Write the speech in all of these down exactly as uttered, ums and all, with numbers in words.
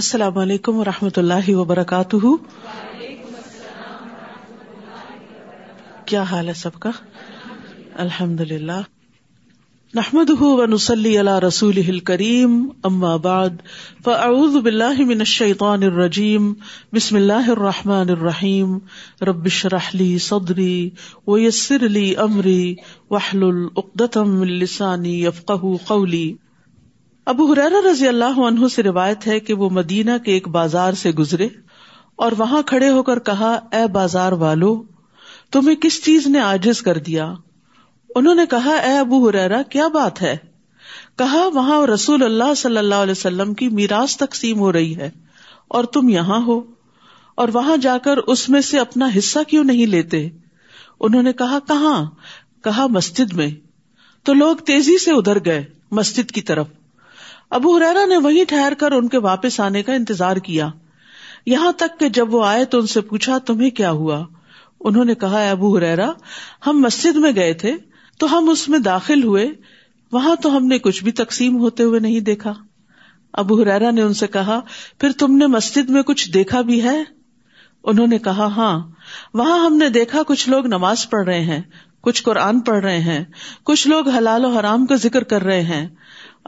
السلام علیکم ورحمۃ اللہ وبرکاتہ۔ وعلیکم السلام ورحمۃ اللہ وبرکاتہ۔ کیا حال ہے سب کا؟ الحمدللہ۔ نحمده ونصلی علی رسولہ الکریم، اما بعد فاعوذ باللہ من الشیطان الرجیم، بسم اللہ الرحمن الرحیم، رب اشرح لی صدری ویسر لی امری واحلل عقدۃ من لسانی یفقہوا قولی۔ ابو ہریرہ رضی اللہ عنہ سے روایت ہے کہ وہ مدینہ کے ایک بازار سے گزرے اور وہاں کھڑے ہو کر کہا، اے بازار والو، تمہیں کس چیز نے عاجز کر دیا؟ انہوں نے کہا، اے ابو ہریرہ، کیا بات ہے؟ کہا، وہاں رسول اللہ صلی اللہ علیہ وسلم کی میراث تقسیم ہو رہی ہے اور تم یہاں ہو، اور وہاں جا کر اس میں سے اپنا حصہ کیوں نہیں لیتے؟ انہوں نے کہا، کہاں؟ کہا، مسجد میں۔ تو لوگ تیزی سے ادھر گئے مسجد کی طرف۔ ابو ہریرہ نے وہیں ٹھہر کر ان کے واپس آنے کا انتظار کیا، یہاں تک کہ جب وہ آئے تو ان سے پوچھا، تمہیں کیا ہوا؟ انہوں نے کہا، اے ابو ہریرہ، ہم مسجد میں گئے تھے تو ہم اس میں داخل ہوئے، وہاں تو ہم نے کچھ بھی تقسیم ہوتے ہوئے نہیں دیکھا۔ ابو ہریرہ نے ان سے کہا، پھر تم نے مسجد میں کچھ دیکھا بھی ہے؟ انہوں نے کہا، ہاں، وہاں ہم نے دیکھا کچھ لوگ نماز پڑھ رہے ہیں، کچھ قرآن پڑھ رہے ہیں، کچھ لوگ حلال و حرام کا ذکر کر رہے ہیں۔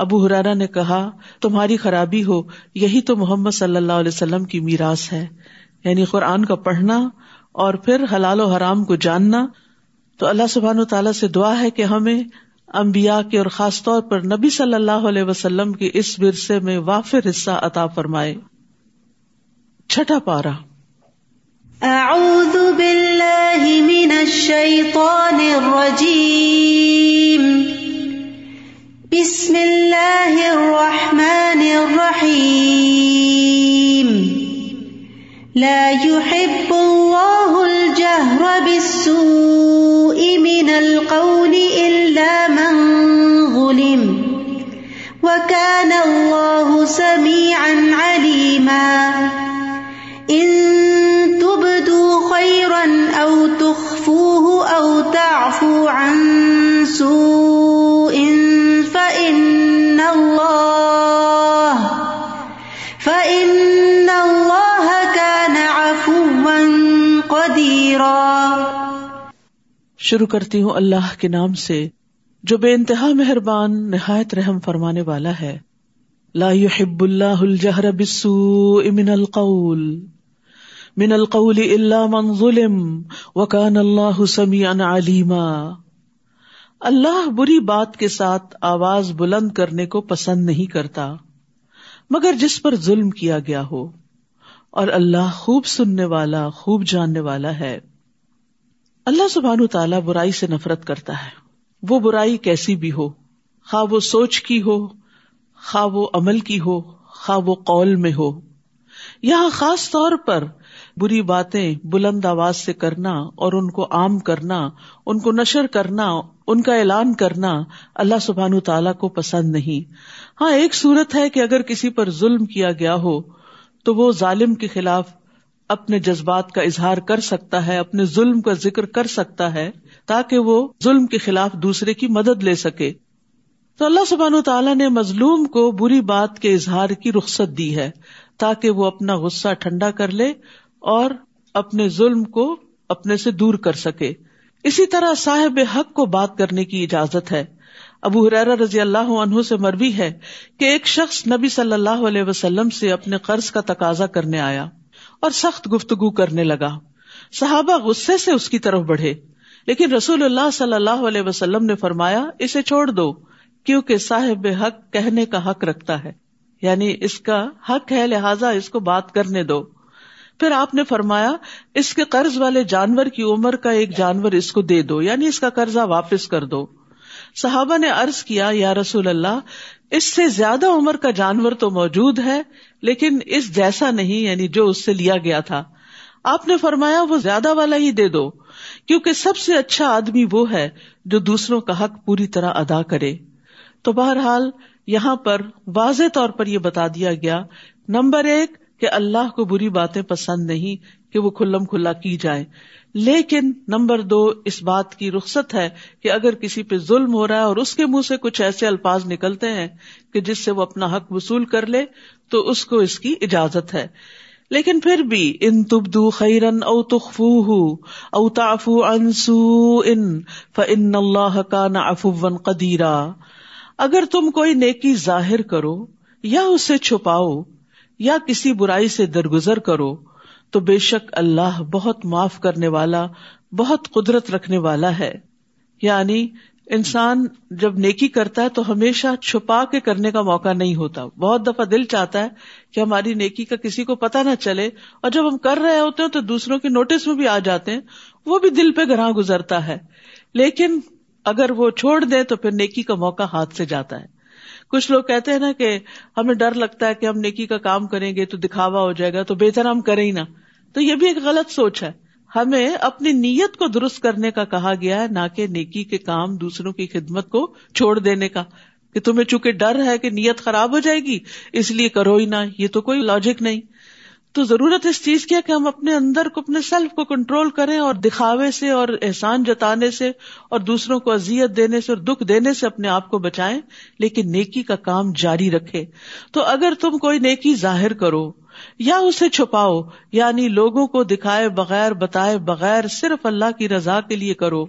ابو ہریرہ نے کہا، تمہاری خرابی ہو، یہی تو محمد صلی اللہ علیہ وسلم کی میراث ہے، یعنی قرآن کا پڑھنا اور پھر حلال و حرام کو جاننا۔ تو اللہ سبحانہ و تعالیٰ سے دعا ہے کہ ہمیں انبیاء کے اور خاص طور پر نبی صلی اللہ علیہ وسلم کے اس ورثے میں وافر حصہ عطا فرمائے۔ چھٹا پارہ۔ اعوذ باللہ من الشیطان الرجیم، بسم اللہ الرحمن الرحیم، لا يحب اللہ الجہر بالسوء من القول الا من ظلم وکان اللہ سمیعا علیما، ان تبدوا خیرا او تخفوه او تعفو عن سوء فإن اللہ فإن اللہ كان عفوا قدیرا۔ شروع کرتی ہوں اللہ کے نام سے جو بے انتہا مہربان نہایت رحم فرمانے والا ہے۔ لا يحب اللہ الجہر بالسوء من القول من القول الا من ظلم وكان اللہ سمیعا علیما۔ اللہ بری بات کے ساتھ آواز بلند کرنے کو پسند نہیں کرتا مگر جس پر ظلم کیا گیا ہو، اور اللہ خوب سننے والا خوب جاننے والا ہے۔ اللہ سبحانہ تعالیٰ برائی سے نفرت کرتا ہے، وہ برائی کیسی بھی ہو، خواہ وہ سوچ کی ہو، خواہ وہ عمل کی ہو، خواہ وہ قول میں ہو۔ یہاں خاص طور پر بری باتیں بلند آواز سے کرنا اور ان کو عام کرنا، ان کو نشر کرنا، ان کا اعلان کرنا اللہ سبحانہ تعالیٰ کو پسند نہیں۔ ہاں، ایک صورت ہے کہ اگر کسی پر ظلم کیا گیا ہو تو وہ ظالم کے خلاف اپنے جذبات کا اظہار کر سکتا ہے، اپنے ظلم کا ذکر کر سکتا ہے تاکہ وہ ظلم کے خلاف دوسرے کی مدد لے سکے۔ تو اللہ سبحانہ تعالیٰ نے مظلوم کو بری بات کے اظہار کی رخصت دی ہے تاکہ وہ اپنا غصہ ٹھنڈا کر لے اور اپنے ظلم کو اپنے سے دور کر سکے۔ اسی طرح صاحب حق کو بات کرنے کی اجازت ہے۔ ابو ہریرہ رضی اللہ عنہ سے مروی ہے کہ ایک شخص نبی صلی اللہ علیہ وسلم سے اپنے قرض کا تقاضا کرنے آیا اور سخت گفتگو کرنے لگا۔ صحابہ غصے سے اس کی طرف بڑھے، لیکن رسول اللہ صلی اللہ علیہ وسلم نے فرمایا، اسے چھوڑ دو، کیونکہ صاحب حق کہنے کا حق رکھتا ہے، یعنی اس کا حق ہے، لہٰذا اس کو بات کرنے دو۔ پھر آپ نے فرمایا، اس کے قرض والے جانور کی عمر کا ایک جانور اس کو دے دو، یعنی اس کا قرضہ واپس کر دو۔ صحابہ نے عرض کیا، یا رسول اللہ، اس سے زیادہ عمر کا جانور تو موجود ہے لیکن اس جیسا نہیں، یعنی جو اس سے لیا گیا تھا۔ آپ نے فرمایا، وہ زیادہ والا ہی دے دو، کیونکہ سب سے اچھا آدمی وہ ہے جو دوسروں کا حق پوری طرح ادا کرے۔ تو بہرحال یہاں پر واضح طور پر یہ بتا دیا گیا، نمبر ایک کہ اللہ کو بری باتیں پسند نہیں کہ وہ کھلم کھلا کی جائیں، لیکن نمبر دو، اس بات کی رخصت ہے کہ اگر کسی پہ ظلم ہو رہا ہے اور اس کے منہ سے کچھ ایسے الفاظ نکلتے ہیں کہ جس سے وہ اپنا حق وصول کر لے تو اس کو اس کی اجازت ہے، لیکن پھر بھی ان تبدو خیرن او تخفوہ او تعفو عن سوء فإن اللہ کان عفوا قدیرا، اگر تم کوئی نیکی ظاہر کرو یا اسے چھپاؤ یا کسی برائی سے درگزر کرو تو بے شک اللہ بہت معاف کرنے والا بہت قدرت رکھنے والا ہے۔ یعنی انسان جب نیکی کرتا ہے تو ہمیشہ چھپا کے کرنے کا موقع نہیں ہوتا، بہت دفعہ دل چاہتا ہے کہ ہماری نیکی کا کسی کو پتہ نہ چلے، اور جب ہم کر رہے ہوتے ہیں تو دوسروں کے نوٹس میں بھی آ جاتے ہیں، وہ بھی دل پہ گراں گزرتا ہے، لیکن اگر وہ چھوڑ دیں تو پھر نیکی کا موقع ہاتھ سے جاتا ہے۔ کچھ لوگ کہتے ہیں نا کہ ہمیں ڈر لگتا ہے کہ ہم نیکی کا کام کریں گے تو دکھاوا ہو جائے گا، تو بہتر ہم کریں ہی نہ، تو یہ بھی ایک غلط سوچ ہے۔ ہمیں اپنی نیت کو درست کرنے کا کہا گیا ہے، نہ کہ نیکی کے کام دوسروں کی خدمت کو چھوڑ دینے کا، کہ تمہیں چونکہ ڈر ہے کہ نیت خراب ہو جائے گی اس لیے کرو ہی نہ، یہ تو کوئی لاجک نہیں۔ تو ضرورت اس چیز کی ہے کہ ہم اپنے اندر کو، اپنے سیلف کو کنٹرول کریں، اور دکھاوے سے اور احسان جتانے سے اور دوسروں کو اذیت دینے سے اور دکھ دینے سے اپنے آپ کو بچائیں، لیکن نیکی کا کام جاری رکھے۔ تو اگر تم کوئی نیکی ظاہر کرو یا اسے چھپاؤ، یعنی لوگوں کو دکھائے بغیر، بتائے بغیر، صرف اللہ کی رضا کے لیے کرو،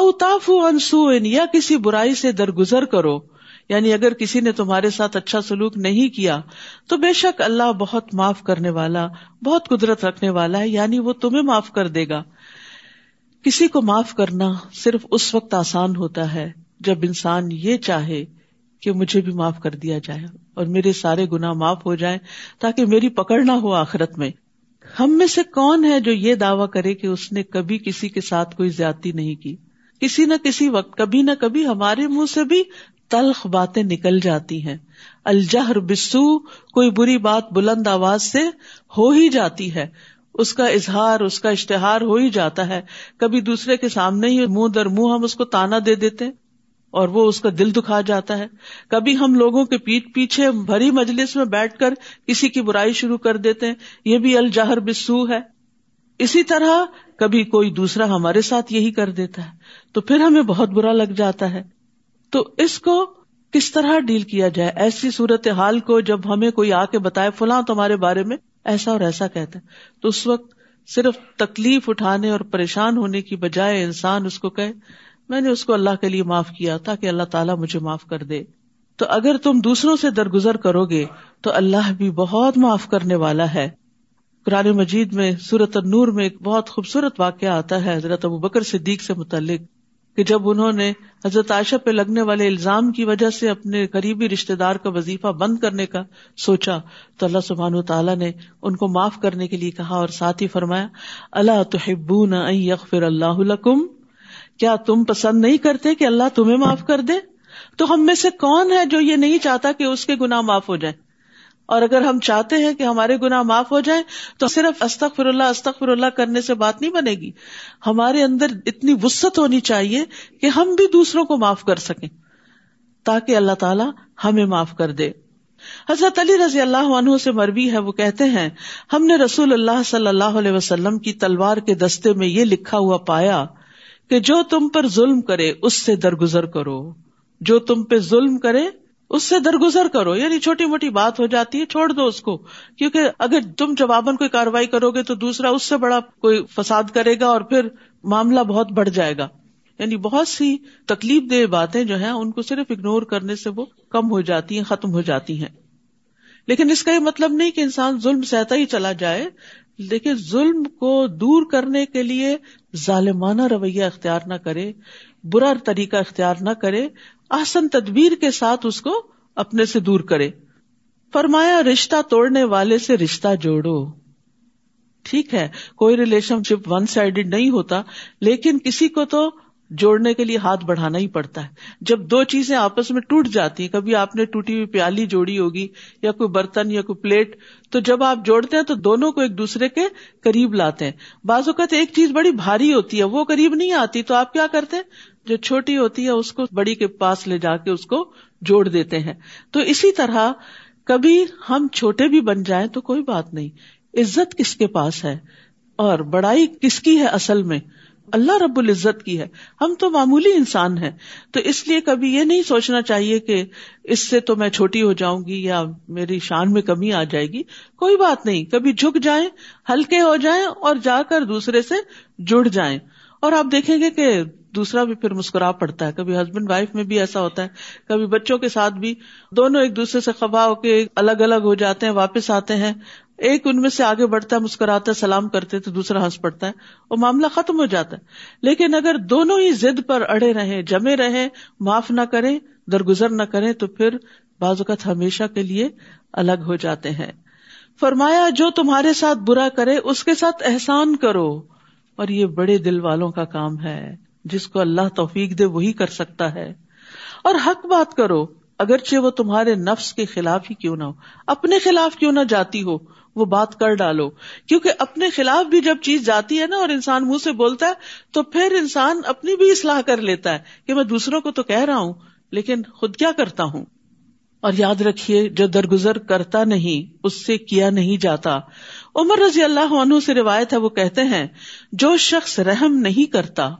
او تعفو عن سوء یا کسی برائی سے درگزر کرو، یعنی اگر کسی نے تمہارے ساتھ اچھا سلوک نہیں کیا تو بے شک اللہ بہت معاف کرنے والا بہت قدرت رکھنے والا ہے، یعنی وہ تمہیں معاف کر دے گا۔ کسی کو معاف کرنا صرف اس وقت آسان ہوتا ہے جب انسان یہ چاہے کہ مجھے بھی معاف کر دیا جائے اور میرے سارے گناہ معاف ہو جائیں تاکہ میری پکڑ نہ ہو آخرت میں۔ ہم میں سے کون ہے جو یہ دعویٰ کرے کہ اس نے کبھی کسی کے ساتھ کوئی زیادتی نہیں کی؟ کسی نہ کسی وقت، کبھی نہ کبھی ہمارے منہ سے بھی تلخ باتیں نکل جاتی ہیں۔ الجہر بالسوء، کوئی بری بات بلند آواز سے ہو ہی جاتی ہے، اس کا اظہار، اس کا اشتہار ہو ہی جاتا ہے، کبھی دوسرے کے سامنے ہی منہ در منہ ہم اس کو تانا دے دیتے ہیں اور وہ اس کا دل دکھا جاتا ہے، کبھی ہم لوگوں کے پیٹ پیچھے بھری مجلس میں بیٹھ کر کسی کی برائی شروع کر دیتے ہیں، یہ بھی الجہر بالسوء ہے۔ اسی طرح کبھی کوئی دوسرا ہمارے ساتھ یہی کر دیتا ہے تو پھر ہمیں بہت برا لگ جاتا ہے۔ تو اس کو کس طرح ڈیل کیا جائے ایسی صورتحال کو، جب ہمیں کوئی آ کے بتائے فلاں تمہارے بارے میں ایسا اور ایسا کہتا ہے، تو اس وقت صرف تکلیف اٹھانے اور پریشان ہونے کی بجائے انسان اس کو کہے میں نے اس کو اللہ کے لیے معاف کیا تاکہ اللہ تعالیٰ مجھے معاف کر دے۔ تو اگر تم دوسروں سے درگزر کرو گے تو اللہ بھی بہت معاف کرنے والا ہے۔ قرآن مجید میں سورۃ النور میں ایک بہت خوبصورت واقعہ آتا ہے حضرت ابو بکر صدیق سے متعلق، کہ جب انہوں نے حضرت عائشہ پہ لگنے والے الزام کی وجہ سے اپنے قریبی رشتہ دار کا وظیفہ بند کرنے کا سوچا تو اللہ سبحانہ وتعالیٰ نے ان کو معاف کرنے کے لیے کہا، اور ساتھ ہی فرمایا الا تحبون ان یغفر اللہ لکم، کیا تم پسند نہیں کرتے کہ اللہ تمہیں معاف کر دے؟ تو ہم میں سے کون ہے جو یہ نہیں چاہتا کہ اس کے گناہ معاف ہو جائیں؟ اور اگر ہم چاہتے ہیں کہ ہمارے گناہ معاف ہو جائیں تو صرف استغفر اللہ استغفر اللہ کرنے سے بات نہیں بنے گی، ہمارے اندر اتنی وسعت ہونی چاہیے کہ ہم بھی دوسروں کو معاف کر سکیں تاکہ اللہ تعالی ہمیں معاف کر دے۔ حضرت علی رضی اللہ عنہ سے مروی ہے، وہ کہتے ہیں ہم نے رسول اللہ صلی اللہ علیہ وسلم کی تلوار کے دستے میں یہ لکھا ہوا پایا کہ جو تم پر ظلم کرے اس سے درگزر کرو، جو تم پہ ظلم کرے اس سے درگزر کرو، یعنی چھوٹی موٹی بات ہو جاتی ہے چھوڑ دو اس کو، کیونکہ اگر تم جواباً کوئی کارروائی کرو گے تو دوسرا اس سے بڑا کوئی فساد کرے گا اور پھر معاملہ بہت بڑھ جائے گا۔ یعنی بہت سی تکلیف دہ باتیں جو ہیں ان کو صرف اگنور کرنے سے وہ کم ہو جاتی ہیں، ختم ہو جاتی ہیں۔ لیکن اس کا یہ مطلب نہیں کہ انسان ظلم سہتا ہی چلا جائے، لیکن ظلم کو دور کرنے کے لیے ظالمانہ رویہ اختیار نہ کرے، برا طریقہ اختیار نہ کرے، احسن تدبیر کے ساتھ اس کو اپنے سے دور کرے۔ فرمایا رشتہ توڑنے والے سے رشتہ جوڑو۔ ٹھیک ہے کوئی ریلیشن شپ ون سائیڈڈ نہیں ہوتا، لیکن کسی کو تو جوڑنے کے لیے ہاتھ بڑھانا ہی پڑتا ہے۔ جب دو چیزیں آپس میں ٹوٹ جاتی ہیں، کبھی آپ نے ٹوٹی ہوئی پیالی جوڑی ہوگی یا کوئی برتن یا کوئی پلیٹ، تو جب آپ جوڑتے ہیں تو دونوں کو ایک دوسرے کے قریب لاتے ہیں۔ بعض اوقات ایک چیز بڑی بھاری ہوتی ہے وہ قریب نہیں آتی، تو آپ کیا کرتے ہیں جو چھوٹی ہوتی ہے اس کو بڑی کے پاس لے جا کے اس کو جوڑ دیتے ہیں۔ تو اسی طرح کبھی ہم چھوٹے بھی بن جائیں تو کوئی بات نہیں، عزت کس کے پاس ہے اور بڑائی کس کی ہے اصل میں؟ اللہ رب العزت کی ہے، ہم تو معمولی انسان ہیں، تو اس لیے کبھی یہ نہیں سوچنا چاہیے کہ اس سے تو میں چھوٹی ہو جاؤں گی یا میری شان میں کمی آ جائے گی. کوئی بات نہیں، کبھی جھک جائیں، ہلکے ہو جائیں اور جا کر دوسرے سے جڑ جائیں، اور آپ دیکھیں گے کہ دوسرا بھی پھر مسکرا پڑتا ہے. کبھی ہسبینڈ وائف میں بھی ایسا ہوتا ہے، کبھی بچوں کے ساتھ بھی، دونوں ایک دوسرے سے خفا ہو کے الگ الگ ہو جاتے ہیں، واپس آتے ہیں، ایک ان میں سے آگے بڑھتا ہے، مسکراتا ہے، سلام کرتے تو دوسرا ہنس پڑتا ہے اور معاملہ ختم ہو جاتا ہے. لیکن اگر دونوں ہی ضد پر اڑے رہیں، جمے رہیں، معاف نہ کریں، درگزر نہ کریں، تو پھر بعض اوقات ہمیشہ کے لیے الگ ہو جاتے ہیں. فرمایا جو تمہارے ساتھ برا کرے اس کے ساتھ احسان کرو، اور یہ بڑے دل والوں کا کام ہے، جس کو اللہ توفیق دے وہی کر سکتا ہے. اور حق بات کرو اگرچہ وہ تمہارے نفس کے خلاف ہی کیوں نہ ہو، اپنے خلاف کیوں نہ جاتی ہو، وہ بات کر ڈالو. کیونکہ اپنے خلاف بھی جب چیز جاتی ہے نا اور انسان منہ سے بولتا ہے تو پھر انسان اپنی بھی اصلاح کر لیتا ہے کہ میں دوسروں کو تو کہہ رہا ہوں لیکن خود کیا کرتا ہوں. اور یاد رکھیے جو درگزر کرتا نہیں اس سے کیا نہیں جاتا. عمر رضی اللہ عنہ سے روایت ہے، وہ کہتے ہیں جو شخص رحم نہیں کرتا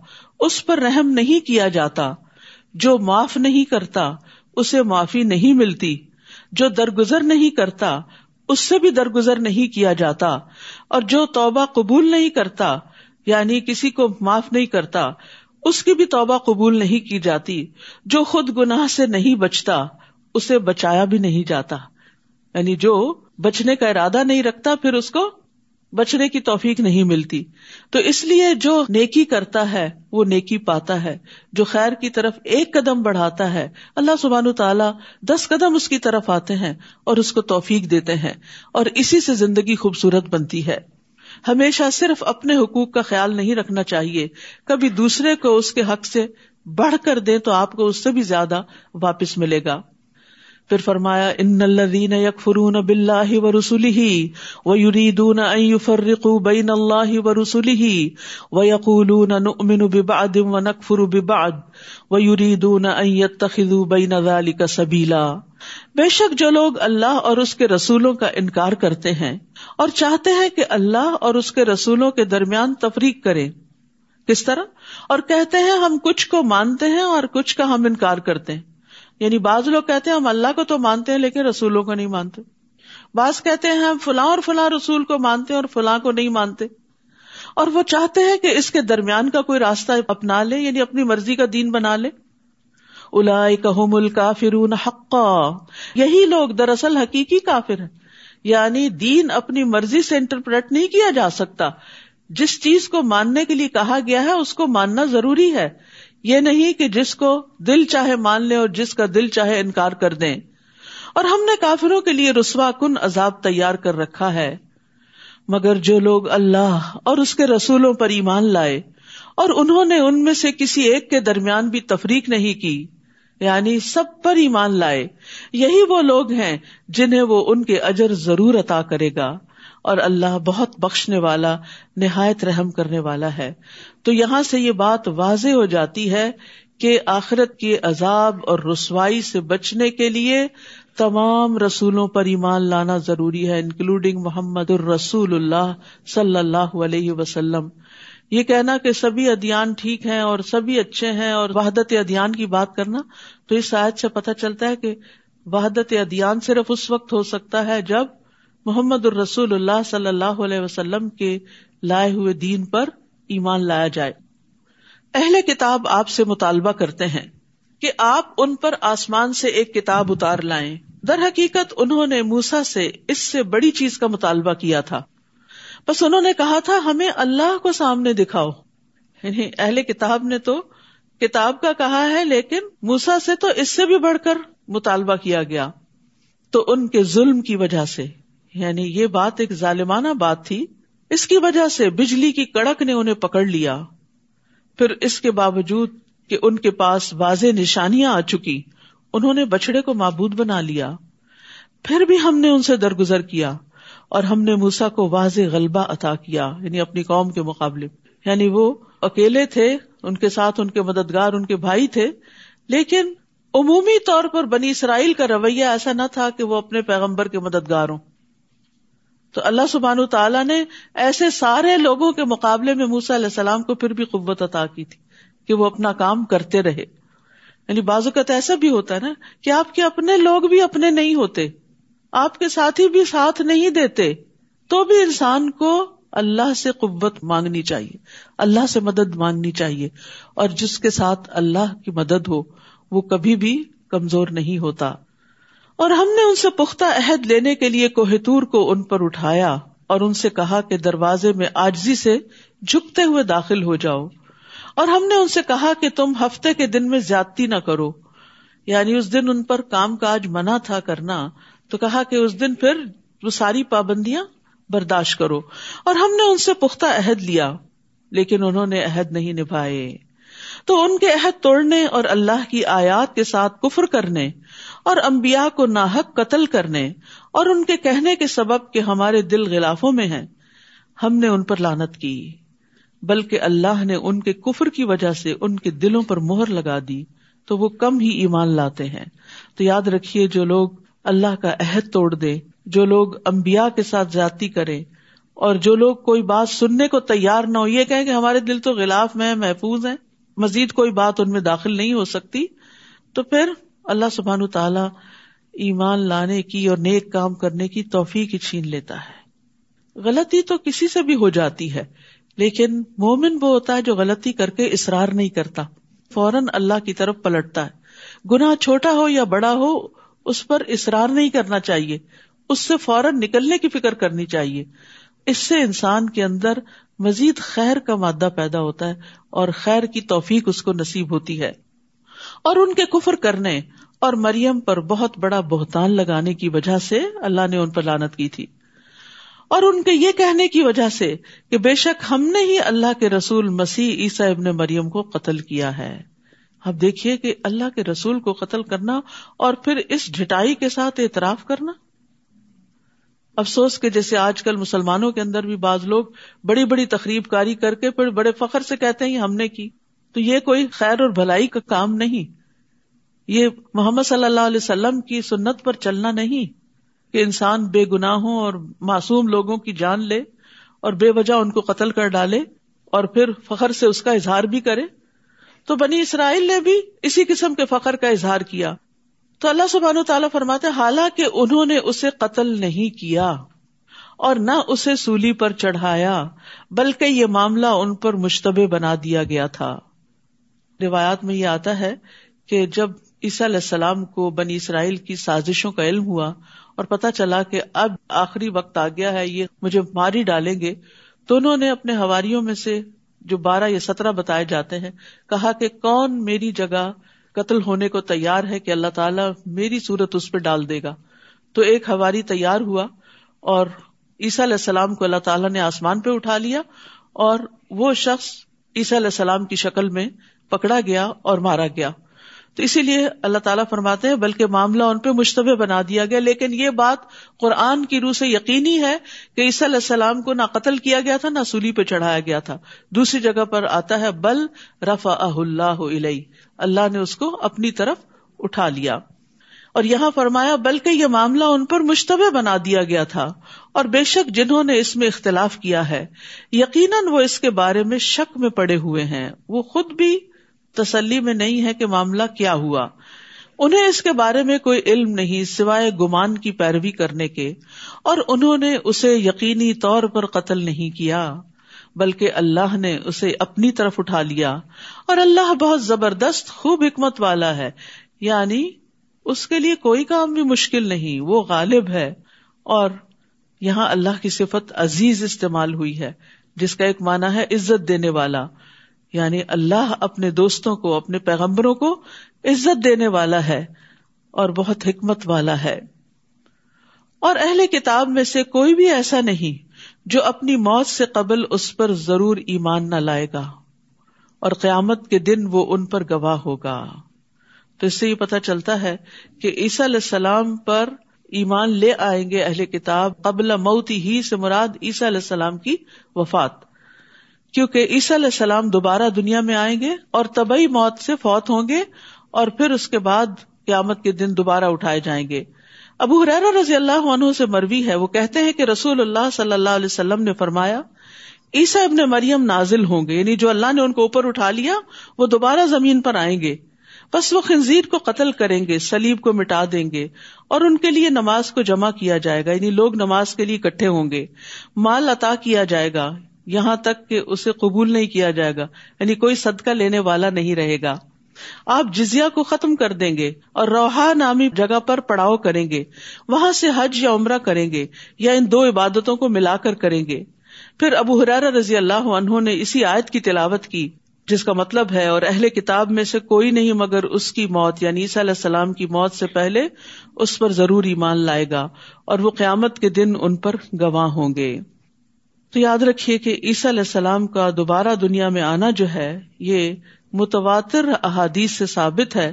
اس پر رحم نہیں کیا جاتا، جو معاف نہیں کرتا اسے معافی نہیں ملتی، جو درگزر نہیں کرتا اس سے بھی درگزر نہیں کیا جاتا، اور جو توبہ قبول نہیں کرتا یعنی کسی کو معاف نہیں کرتا اس کی بھی توبہ قبول نہیں کی جاتی، جو خود گناہ سے نہیں بچتا اسے بچایا بھی نہیں جاتا. یعنی جو بچنے کا ارادہ نہیں رکھتا پھر اس کو بچنے کی توفیق نہیں ملتی. تو اس لیے جو نیکی کرتا ہے وہ نیکی پاتا ہے، جو خیر کی طرف ایک قدم بڑھاتا ہے اللہ سبحانہ وتعالی دس قدم اس کی طرف آتے ہیں اور اس کو توفیق دیتے ہیں، اور اسی سے زندگی خوبصورت بنتی ہے. ہمیشہ صرف اپنے حقوق کا خیال نہیں رکھنا چاہیے، کبھی دوسرے کو اس کے حق سے بڑھ کر دیں تو آپ کو اس سے بھی زیادہ واپس ملے گا. پھر فرمایا ان الذین یکفرون باللہ ورسلہ ویریدون ان یفرقوا بین اللہ ورسلہ ویقولون نؤمن ببعض ونکفر ببعض ویریدون ان یتخذوا بین ذلک سبیلا. بے شک جو لوگ اللہ اور اس کے رسولوں کا انکار کرتے ہیں اور چاہتے ہیں کہ اللہ اور اس کے رسولوں کے درمیان تفریق کریں، کس طرح؟ اور کہتے ہیں ہم کچھ کو مانتے ہیں اور کچھ کا ہم انکار کرتے ہیں. یعنی بعض لوگ کہتے ہیں ہم اللہ کو تو مانتے ہیں لیکن رسولوں کو نہیں مانتے، بعض کہتے ہیں ہم فلاں اور فلاں رسول کو مانتے ہیں اور فلاں کو نہیں مانتے، اور وہ چاہتے ہیں کہ اس کے درمیان کا کوئی راستہ اپنا لے، یعنی اپنی مرضی کا دین بنا لے. اولئک ھم الکافرون حقا، یہی لوگ دراصل حقیقی کافر ہیں. یعنی دین اپنی مرضی سے انٹرپریٹ نہیں کیا جا سکتا، جس چیز کو ماننے کے لیے کہا گیا ہے اس کو ماننا ضروری ہے، یہ نہیں کہ جس کو دل چاہے مان لیں اور جس کا دل چاہے انکار کر دیں. اور ہم نے کافروں کے لیے رسوا کن عذاب تیار کر رکھا ہے. مگر جو لوگ اللہ اور اس کے رسولوں پر ایمان لائے اور انہوں نے ان میں سے کسی ایک کے درمیان بھی تفریق نہیں کی، یعنی سب پر ایمان لائے، یہی وہ لوگ ہیں جنہیں وہ ان کے اجر ضرور عطا کرے گا، اور اللہ بہت بخشنے والا نہایت رحم کرنے والا ہے. تو یہاں سے یہ بات واضح ہو جاتی ہے کہ آخرت کے عذاب اور رسوائی سے بچنے کے لیے تمام رسولوں پر ایمان لانا ضروری ہے، انکلوڈنگ محمد الرسول اللہ صلی اللہ علیہ وسلم. یہ کہنا کہ سبھی ادیان ٹھیک ہیں اور سبھی اچھے ہیں اور وحدت ادیان کی بات کرنا، تو اس آیت سے پتہ چلتا ہے کہ وحدت ادیان صرف اس وقت ہو سکتا ہے جب محمد الرسول اللہ صلی اللہ علیہ وسلم کے لائے ہوئے دین پر ایمان لایا جائے. اہل کتاب آپ سے مطالبہ کرتے ہیں کہ آپ ان پر آسمان سے ایک کتاب اتار لائیں. در حقیقت انہوں نے موسیٰ سے اس سے بڑی چیز کا مطالبہ کیا تھا، بس انہوں نے کہا تھا ہمیں اللہ کو سامنے دکھاؤ. یعنی اہل کتاب نے تو کتاب کا کہا ہے، لیکن موسیٰ سے تو اس سے بھی بڑھ کر مطالبہ کیا گیا. تو ان کے ظلم کی وجہ سے، یعنی یہ بات ایک ظالمانہ بات تھی، اس کی وجہ سے بجلی کی کڑک نے انہیں پکڑ لیا. پھر اس کے باوجود کہ ان کے پاس واضح نشانیاں آ چکی، انہوں نے بچڑے کو معبود بنا لیا. پھر بھی ہم نے ان سے درگزر کیا اور ہم نے موسیٰ کو واضح غلبہ عطا کیا، یعنی اپنی قوم کے مقابلے. یعنی وہ اکیلے تھے، ان کے ساتھ ان کے مددگار ان کے بھائی تھے، لیکن عمومی طور پر بنی اسرائیل کا رویہ ایسا نہ تھا کہ وہ اپنے پیغمبر کے مددگار ہوں. تو اللہ سبحانہ و تعالیٰ نے ایسے سارے لوگوں کے مقابلے میں موسیٰ علیہ السلام کو پھر بھی قوت عطا کی تھی کہ وہ اپنا کام کرتے رہے. یعنی بعض اوقات ایسا بھی ہوتا ہے نا کہ آپ کے اپنے لوگ بھی اپنے نہیں ہوتے, آپ کے ساتھی بھی ساتھ نہیں دیتے, تو بھی انسان کو اللہ سے قوت مانگنی چاہیے, اللہ سے مدد مانگنی چاہیے, اور جس کے ساتھ اللہ کی مدد ہو وہ کبھی بھی کمزور نہیں ہوتا. اور ہم نے ان سے پختہ عہد لینے کے لیے کوہ طور کو ان پر اٹھایا اور ان سے کہا کہ دروازے میں عاجزی سے جھکتے ہوئے داخل ہو جاؤ, اور ہم نے ان سے کہا کہ تم ہفتے کے دن میں زیادتی نہ کرو. یعنی اس دن ان پر کام کاج منع تھا کرنا, تو کہا کہ اس دن پھر وہ ساری پابندیاں برداشت کرو. اور ہم نے ان سے پختہ عہد لیا لیکن انہوں نے عہد نہیں نبھائے, تو ان کے عہد توڑنے اور اللہ کی آیات کے ساتھ کفر کرنے اور انبیاء کو ناحق قتل کرنے اور ان کے کہنے کے سبب کہ ہمارے دل غلافوں میں ہیں, ہم نے ان پر لعنت کی, بلکہ اللہ نے ان کے کفر کی وجہ سے ان کے دلوں پر مہر لگا دی تو وہ کم ہی ایمان لاتے ہیں. تو یاد رکھیے, جو لوگ اللہ کا عہد توڑ دیں, جو لوگ انبیاء کے ساتھ زیادتی کریں, اور جو لوگ کوئی بات سننے کو تیار نہ ہو, یہ کہیں کہ ہمارے دل تو غلاف میں محفوظ ہیں, مزید کوئی بات ان میں داخل نہیں ہو سکتی, تو پھر اللہ سبحانہ تعالیٰ ایمان لانے کی اور نیک کام کرنے کی توفیق چھین لیتا ہے. غلطی تو کسی سے بھی ہو جاتی ہے, لیکن مومن وہ ہوتا ہے جو غلطی کر کے اصرار نہیں کرتا, فوراً اللہ کی طرف پلٹتا ہے. گناہ چھوٹا ہو یا بڑا ہو, اس پر اصرار نہیں کرنا چاہیے, اس سے فوراً نکلنے کی فکر کرنی چاہیے. اس سے انسان کے اندر مزید خیر کا مادہ پیدا ہوتا ہے اور خیر کی توفیق اس کو نصیب ہوتی ہے. اور ان کے کفر کرنے اور مریم پر بہت بڑا بہتان لگانے کی وجہ سے اللہ نے ان پر لعنت کی تھی, اور ان کے یہ کہنے کی وجہ سے کہ بے شک ہم نے ہی اللہ کے رسول مسیح عیسیٰ ابن مریم کو قتل کیا ہے. اب دیکھیے کہ اللہ کے رسول کو قتل کرنا اور پھر اس ڈھٹائی کے ساتھ اعتراف کرنا. افسوس کہ جیسے آج کل مسلمانوں کے اندر بھی بعض لوگ بڑی بڑی تقریب کاری کر کے پھر بڑے فخر سے کہتے ہیں ہم نے کی, تو یہ کوئی خیر اور بھلائی کا کام نہیں, یہ محمد صلی اللہ علیہ وسلم کی سنت پر چلنا نہیں کہ انسان بے گناہوں اور معصوم لوگوں کی جان لے اور بے وجہ ان کو قتل کر ڈالے اور پھر فخر سے اس کا اظہار بھی کرے. تو بنی اسرائیل نے بھی اسی قسم کے فخر کا اظہار کیا. تو اللہ سبحانہ و تعالیٰ فرماتے ہیں حالانکہ انہوں نے اسے قتل نہیں کیا اور نہ اسے سولی پر چڑھایا, بلکہ یہ معاملہ ان پر مشتبہ بنا دیا گیا تھا. روایات میں یہ آتا ہے کہ جب عیسیٰ علیہ السلام کو بنی اسرائیل کی سازشوں کا علم ہوا اور پتہ چلا کہ اب آخری وقت آ گیا ہے, یہ مجھے ماری ڈالیں گے, تو انہوں نے اپنے حواریوں میں سے جو بارہ یا سترہ بتائے جاتے ہیں کہا کہ کون میری جگہ قتل ہونے کو تیار ہے کہ اللہ تعالیٰ میری صورت اس پہ ڈال دے گا. تو ایک ہواری تیار ہوا اور عیسیٰ علیہ السلام کو اللہ تعالیٰ نے آسمان پہ اٹھا لیا, اور وہ شخص عیسیٰ علیہ السلام کی شکل میں پکڑا گیا اور مارا گیا. تو اسی لیے اللہ تعالیٰ فرماتے ہیں بلکہ معاملہ ان پہ مشتبہ بنا دیا گیا. لیکن یہ بات قرآن کی روح سے یقینی ہے کہ عیسیٰ علیہ السلام کو نہ قتل کیا گیا تھا نہ سولی پہ چڑھایا گیا تھا. دوسری جگہ پر آتا ہے بل رفعہ اللہ الیہ, اللہ نے اس کو اپنی طرف اٹھا لیا. اور یہاں فرمایا بلکہ یہ معاملہ ان پر مشتبہ بنا دیا گیا تھا, اور بے شک جنہوں نے اس میں اختلاف کیا ہے یقیناً وہ اس کے بارے میں شک میں پڑے ہوئے ہیں, وہ خود بھی تسلی میں نہیں ہے کہ معاملہ کیا ہوا. انہیں اس کے بارے میں کوئی علم نہیں سوائے گمان کی پیروی کرنے کے, اور انہوں نے اسے یقینی طور پر قتل نہیں کیا بلکہ اللہ نے اسے اپنی طرف اٹھا لیا, اور اللہ بہت زبردست خوب حکمت والا ہے. یعنی اس کے لیے کوئی کام بھی مشکل نہیں, وہ غالب ہے. اور یہاں اللہ کی صفت عزیز استعمال ہوئی ہے جس کا ایک معنی ہے عزت دینے والا, یعنی اللہ اپنے دوستوں کو, اپنے پیغمبروں کو عزت دینے والا ہے اور بہت حکمت والا ہے. اور اہل کتاب میں سے کوئی بھی ایسا نہیں جو اپنی موت سے قبل اس پر ضرور ایمان نہ لائے گا, اور قیامت کے دن وہ ان پر گواہ ہوگا. تو اس سے یہ پتہ چلتا ہے کہ عیسیٰ علیہ السلام پر ایمان لے آئیں گے اہل کتاب, قبل موت ہی سے مراد عیسیٰ علیہ السلام کی وفات, کیونکہ عیسیٰ علیہ السلام دوبارہ دنیا میں آئیں گے اور طبعی موت سے فوت ہوں گے, اور پھر اس کے بعد قیامت کے دن دوبارہ اٹھائے جائیں گے. ابو ہریرہ رضی اللہ عنہ سے مروی ہے، وہ کہتے ہیں کہ رسول اللہ صلی اللہ علیہ وسلم نے فرمایا، عیسیٰ ابن مریم نازل ہوں گے، یعنی جو اللہ نے ان کو اوپر اٹھا لیا وہ دوبارہ زمین پر آئیں گے، بس وہ خنزیر کو قتل کریں گے، صلیب کو مٹا دیں گے، اور ان کے لیے نماز کو جمع کیا جائے گا، یعنی لوگ نماز کے لیے اکٹھے ہوں گے، مال عطا کیا جائے گا یہاں تک کہ اسے قبول نہیں کیا جائے گا، یعنی کوئی صدقہ لینے والا نہیں رہے گا، آپ جزیہ کو ختم کر دیں گے اور روحا نامی جگہ پر پڑاؤ کریں گے، وہاں سے حج یا عمرہ کریں گے، یا ان دو عبادتوں کو ملا کر کریں گے۔ پھر ابو ہریرہ رضی اللہ عنہ نے اسی آیت کی تلاوت کی جس کا مطلب ہے، اور اہل کتاب میں سے کوئی نہیں مگر اس کی موت، یعنی عیسیٰ علیہ السلام کی موت سے پہلے اس پر ضرور ایمان لائے گا، اور وہ قیامت کے دن ان پر گواہ ہوں گے۔ تو یاد رکھیے کہ عیسیٰ علیہ السلام کا دوبارہ دنیا میں آنا جو ہے یہ متواتر احادیث سے ثابت ہے،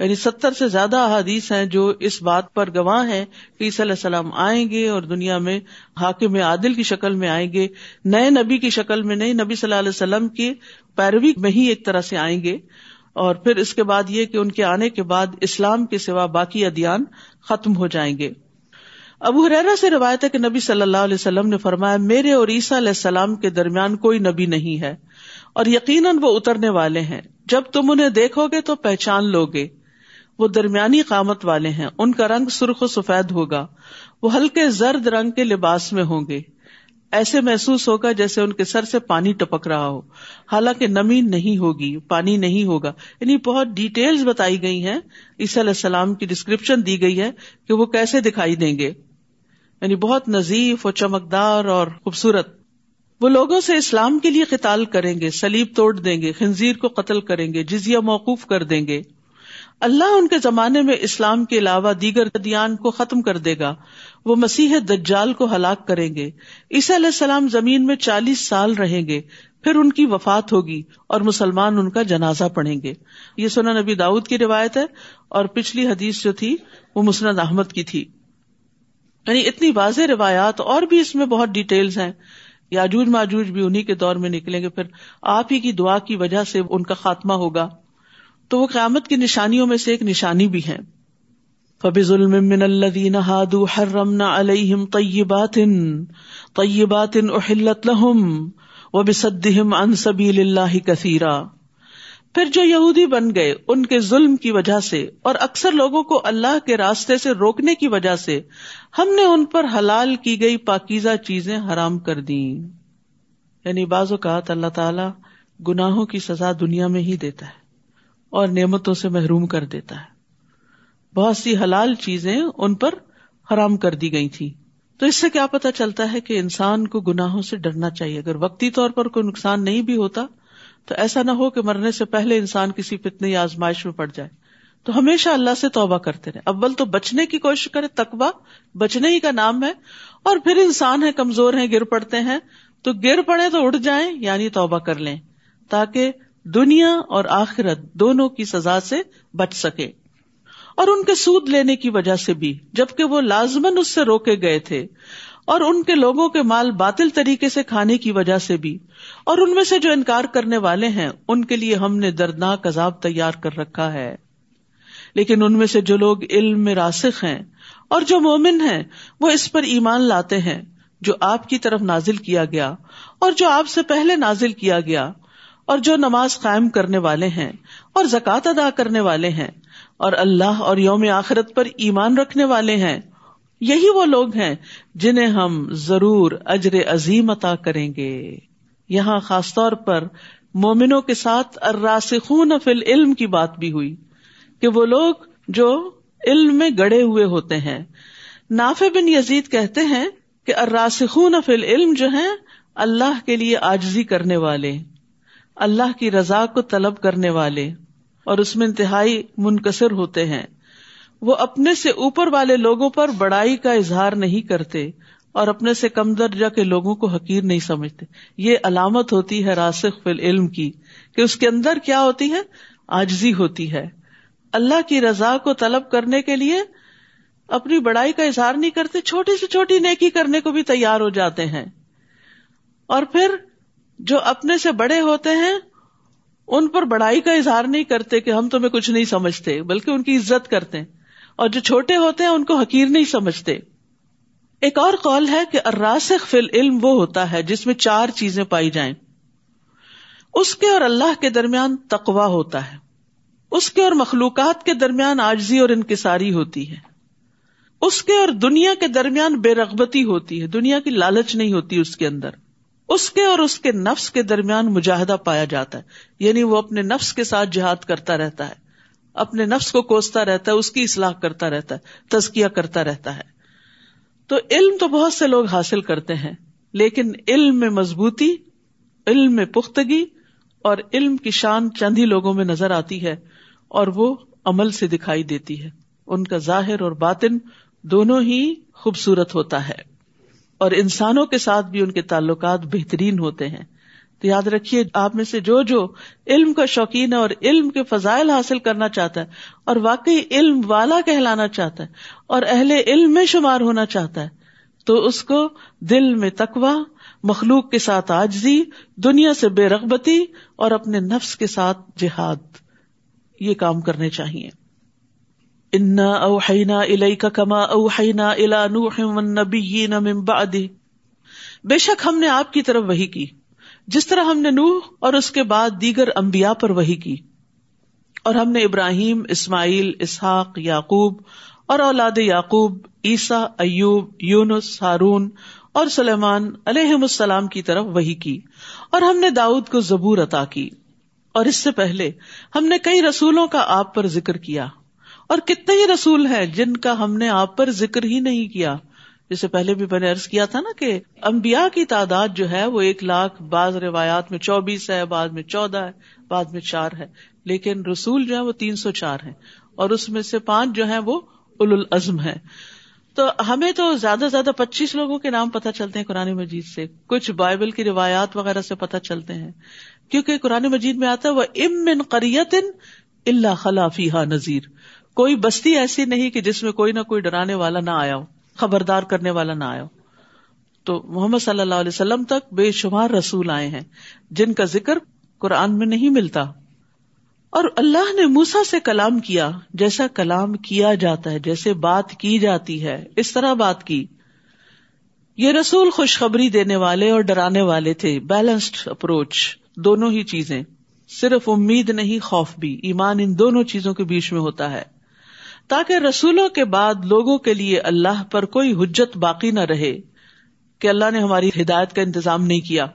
یعنی ستر سے زیادہ احادیث ہیں جو اس بات پر گواہ ہیں کہ عیسیٰ علیہ السلام آئیں گے اور دنیا میں حاکم عادل کی شکل میں آئیں گے، نئے نبی کی شکل میں نہیں، نبی صلی اللہ علیہ وسلم کی پیروی میں ہی ایک طرح سے آئیں گے۔ اور پھر اس کے بعد یہ کہ ان کے آنے کے بعد اسلام کے سوا باقی ادیان ختم ہو جائیں گے۔ ابو ہریرہ سے روایت ہے کہ نبی صلی اللہ علیہ وسلم نے فرمایا، میرے اور عیسیٰ علیہ السلام کے درمیان کوئی نبی نہیں ہے، اور یقیناً وہ اترنے والے ہیں، جب تم انہیں دیکھو گے تو پہچان لو گے، وہ درمیانی قامت والے ہیں، ان کا رنگ سرخ و سفید ہوگا، وہ ہلکے زرد رنگ کے لباس میں ہوں گے، ایسے محسوس ہوگا جیسے ان کے سر سے پانی ٹپک رہا ہو، حالانکہ نمی نہیں ہوگی، پانی نہیں ہوگا۔ یعنی بہت ڈیٹیلز بتائی گئی ہیں، عیسیٰ علیہ السلام کی ڈسکرپشن دی گئی ہے کہ وہ کیسے دکھائی دیں گے، یعنی بہت نظیف اور چمکدار اور خوبصورت۔ وہ لوگوں سے اسلام کے لیے قتال کریں گے، صلیب توڑ دیں گے، خنزیر کو قتل کریں گے، جزیہ موقوف کر دیں گے۔ اللہ ان کے زمانے میں اسلام کے علاوہ دیگر ادیان کو ختم کر دے گا، وہ مسیح دجال کو ہلاک کریں گے۔ عیسیٰ علیہ السلام زمین میں چالیس سال رہیں گے، پھر ان کی وفات ہوگی اور مسلمان ان کا جنازہ پڑھیں گے۔ یہ سنن نبی داؤد کی روایت ہے، اور پچھلی حدیث جو تھی وہ مسند احمد کی تھی۔ یعنی اتنی واضح روایات، اور بھی اس میں بہت ڈیٹیلز ہیں، یاجوج ماجوج بھی انہی کے دور میں نکلیں گے، پھر آپ ہی کی دعا کی وجہ سے ان کا خاتمہ ہوگا، تو وہ قیامت کی نشانیوں میں سے ایک نشانی بھی ہے۔ فَبِظُلْمٍ مِّنَ الَّذِينَ هَادُوا حَرَّمْنَا عَلَيْهِمْ طَيِّبَاتٍ طَيِّبَاتٍ أُحِلَّتْ لَهُمْ وَبِصَدِّهِمْ عَن سَبِيلِ اللَّهِ كَثِيرًا۔ پھر جو یہودی بن گئے ان کے ظلم کی وجہ سے اور اکثر لوگوں کو اللہ کے راستے سے روکنے کی وجہ سے ہم نے ان پر حلال کی گئی پاکیزہ چیزیں حرام کر دیں۔ یعنی بعض اوقات اللہ تعالیٰ گناہوں کی سزا دنیا میں ہی دیتا ہے اور نعمتوں سے محروم کر دیتا ہے۔ بہت سی حلال چیزیں ان پر حرام کر دی گئی تھی، تو اس سے کیا پتہ چلتا ہے کہ انسان کو گناہوں سے ڈرنا چاہیے۔ اگر وقتی طور پر کوئی نقصان نہیں بھی ہوتا تو ایسا نہ ہو کہ مرنے سے پہلے انسان کسی فتنے یا آزمائش میں پڑ جائے، تو ہمیشہ اللہ سے توبہ کرتے رہے، اول تو بچنے کی کوشش کرے، تقویٰ بچنے ہی کا نام ہے، اور پھر انسان ہے، کمزور ہیں، گر پڑتے ہیں، تو گر پڑے تو اٹھ جائیں، یعنی توبہ کر لیں، تاکہ دنیا اور آخرت دونوں کی سزا سے بچ سکے۔ اور ان کے سود لینے کی وجہ سے بھی، جبکہ وہ لازماً اس سے روکے گئے تھے، اور ان کے لوگوں کے مال باطل طریقے سے کھانے کی وجہ سے بھی، اور ان میں سے جو انکار کرنے والے ہیں ان کے لیے ہم نے دردناک عذاب تیار کر رکھا ہے۔ لیکن ان میں سے جو لوگ علم میں راسخ ہیں اور جو مومن ہیں وہ اس پر ایمان لاتے ہیں جو آپ کی طرف نازل کیا گیا اور جو آپ سے پہلے نازل کیا گیا، اور جو نماز قائم کرنے والے ہیں اور زکوٰۃ ادا کرنے والے ہیں، اور اللہ اور یوم آخرت پر ایمان رکھنے والے ہیں، یہی وہ لوگ ہیں جنہیں ہم ضرور اجر عظیم عطا کریں گے۔ یہاں خاص طور پر مومنوں کے ساتھ الراسخون فی العلم کی بات بھی ہوئی کہ وہ لوگ جو علم میں گڑے ہوئے ہوتے ہیں۔ نافع بن یزید کہتے ہیں کہ الراسخون فی العلم جو ہیں اللہ کے لیے عاجزی کرنے والے، اللہ کی رضا کو طلب کرنے والے، اور اس میں انتہائی منکسر ہوتے ہیں۔ وہ اپنے سے اوپر والے لوگوں پر بڑائی کا اظہار نہیں کرتے اور اپنے سے کم درجہ کے لوگوں کو حقیر نہیں سمجھتے۔ یہ علامت ہوتی ہے راسخ فی العلم کی، کہ اس کے اندر کیا ہوتی ہے؟ عاجزی ہوتی ہے۔ اللہ کی رضا کو طلب کرنے کے لیے اپنی بڑائی کا اظہار نہیں کرتے، چھوٹی سے چھوٹی نیکی کرنے کو بھی تیار ہو جاتے ہیں، اور پھر جو اپنے سے بڑے ہوتے ہیں ان پر بڑائی کا اظہار نہیں کرتے کہ ہم تمہیں کچھ نہیں سمجھتے، بلکہ ان کی عزت کرتے ہیں، اور جو چھوٹے ہوتے ہیں ان کو حقیر نہیں سمجھتے. ایک اور قول ہے کہ الراسخ فی العلم وہ ہوتا ہے جس میں چار چیزیں پائی جائیں. اس کے اور اللہ کے درمیان تقویٰ ہوتا ہے. اس کے اور مخلوقات کے درمیان عاجزی اور انکساری ہوتی ہے. اس کے اور دنیا کے درمیان بے رغبتی ہوتی ہے، دنیا کی لالچ نہیں ہوتی اس کے اندر. اس کے اور اس کے نفس کے درمیان مجاہدہ پایا جاتا ہے، یعنی وہ اپنے نفس کے ساتھ جہاد کرتا رہتا ہے، اپنے نفس کو کوستا رہتا ہے، اس کی اصلاح کرتا رہتا ہے، تزکیہ کرتا رہتا ہے. تو علم تو بہت سے لوگ حاصل کرتے ہیں، لیکن علم میں مضبوطی، علم میں پختگی اور علم کی شان چند ہی لوگوں میں نظر آتی ہے، اور وہ عمل سے دکھائی دیتی ہے. ان کا ظاہر اور باطن دونوں ہی خوبصورت ہوتا ہے، اور انسانوں کے ساتھ بھی ان کے تعلقات بہترین ہوتے ہیں. تو یاد رکھیے، آپ میں سے جو جو علم کا شوقین ہے اور علم کے فضائل حاصل کرنا چاہتا ہے اور واقعی علم والا کہلانا چاہتا ہے اور اہل علم میں شمار ہونا چاہتا ہے، تو اس کو دل میں تقویٰ، مخلوق کے ساتھ عاجزی، دنیا سے بے رغبتی اور اپنے نفس کے ساتھ جہاد، یہ کام کرنے چاہیے. اِنَّا أَوْحَيْنَا إِلَيْكَ كَمَا أَوْحَيْنَا إِلَى نُوحٍ وَالنَّبِيِّينَ مِن بَعْدِهِ، بے شک ہم نے آپ کی طرف وحی کی جس طرح ہم نے نوح اور اس کے بعد دیگر انبیاء پر وحی کی، اور ہم نے ابراہیم، اسماعیل، اسحاق، یعقوب اور اولاد یعقوب، عیسیٰ، ایوب، یونس، ہارون اور سلیمان علیہم السلام کی طرف وحی کی، اور ہم نے داؤد کو زبور عطا کی. اور اس سے پہلے ہم نے کئی رسولوں کا آپ پر ذکر کیا، اور کتنے ہی رسول ہیں جن کا ہم نے آپ پر ذکر ہی نہیں کیا. جس سے پہلے بھی میں نے عرض کیا تھا نا کہ انبیاء کی تعداد جو ہے وہ ایک لاکھ، بعض روایات میں چوبیس ہے، بعد میں چودہ ہے، بعد میں چار ہے، لیکن رسول جو ہے وہ تین سو چار ہیں، اور اس میں سے پانچ جو ہیں وہ اولو العزم ہیں. تو ہمیں تو زیادہ سے زیادہ پچیس لوگوں کے نام پتہ چلتے ہیں قرآن مجید سے، کچھ بائبل کی روایات وغیرہ سے پتہ چلتے ہیں، کیونکہ قرآن مجید میں آتا ہے وَإِمْ مِنْ قَرْيَةٍ إِلَّا خَلَا فِيهَا نَذِيرٌ، کوئی بستی ایسی نہیں کہ جس میں کوئی نہ کوئی ڈرانے والا نہ آیا ہو، خبردار کرنے والا نہ آیا ہو. تو محمد صلی اللہ علیہ وسلم تک بے شمار رسول آئے ہیں جن کا ذکر قرآن میں نہیں ملتا. اور اللہ نے موسیٰ سے کلام کیا، جیسا کلام کیا جاتا ہے، جیسے بات کی جاتی ہے اس طرح بات کی. یہ رسول خوشخبری دینے والے اور ڈرانے والے تھے، بیلنسڈ اپروچ، دونوں ہی چیزیں، صرف امید نہیں، خوف بھی. ایمان ان دونوں چیزوں کے بیچ میں ہوتا ہے، تاکہ رسولوں کے بعد لوگوں کے لیے اللہ پر کوئی حجت باقی نہ رہے کہ اللہ نے ہماری ہدایت کا انتظام نہیں کیا.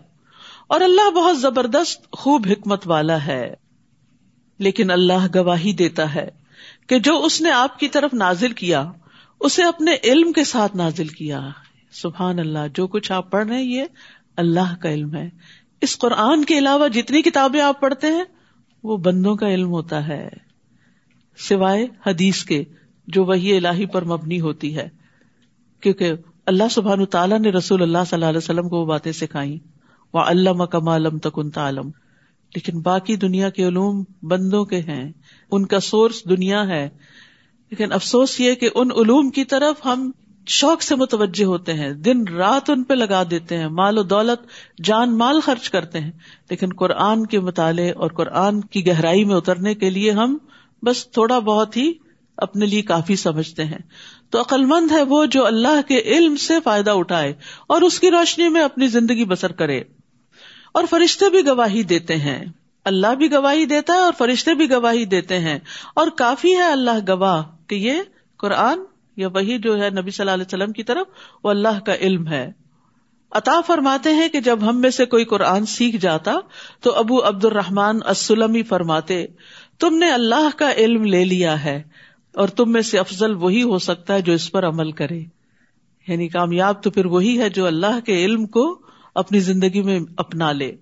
اور اللہ بہت زبردست خوب حکمت والا ہے. لیکن اللہ گواہی دیتا ہے کہ جو اس نے آپ کی طرف نازل کیا اسے اپنے علم کے ساتھ نازل کیا. سبحان اللہ، جو کچھ آپ پڑھ رہے ہیں یہ اللہ کا علم ہے. اس قرآن کے علاوہ جتنی کتابیں آپ پڑھتے ہیں وہ بندوں کا علم ہوتا ہے، سوائے حدیث کے جو وحی الہی پر مبنی ہوتی ہے، کیونکہ اللہ سبحانہ تعالیٰ نے رسول اللہ صلی اللہ علیہ وسلم کو وہ باتیں سکھائیں، وَعَلَّمَكَ مَا لَمْ تَكُنْ تَعْلَمْ. لیکن باقی دنیا کے علوم بندوں کے ہیں، ان کا سورس دنیا ہے. لیکن افسوس یہ کہ ان علوم کی طرف ہم شوق سے متوجہ ہوتے ہیں، دن رات ان پہ لگا دیتے ہیں، مال و دولت، جان مال خرچ کرتے ہیں، لیکن قرآن کے مطالعے اور قرآن کی گہرائی میں اترنے کے لیے ہم بس تھوڑا بہت ہی اپنے لیے کافی سمجھتے ہیں. تو عقلمند ہے وہ جو اللہ کے علم سے فائدہ اٹھائے اور اس کی روشنی میں اپنی زندگی بسر کرے. اور فرشتے بھی گواہی دیتے ہیں، اللہ بھی گواہی دیتا ہے اور فرشتے بھی گواہی دیتے ہیں. اور کافی ہے اللہ گواہ کہ یہ قرآن یا وحی جو ہے نبی صلی اللہ علیہ وسلم کی طرف وہ اللہ کا علم ہے. عطا فرماتے ہیں کہ جب ہم میں سے کوئی قرآن سیکھ جاتا تو ابو عبد الرحمان السلمی فرماتے، تم نے اللہ کا علم لے لیا ہے اور تم میں سے افضل وہی ہو سکتا ہے جو اس پر عمل کرے. یعنی کامیاب تو پھر وہی ہے جو اللہ کے علم کو اپنی زندگی میں اپنا لے.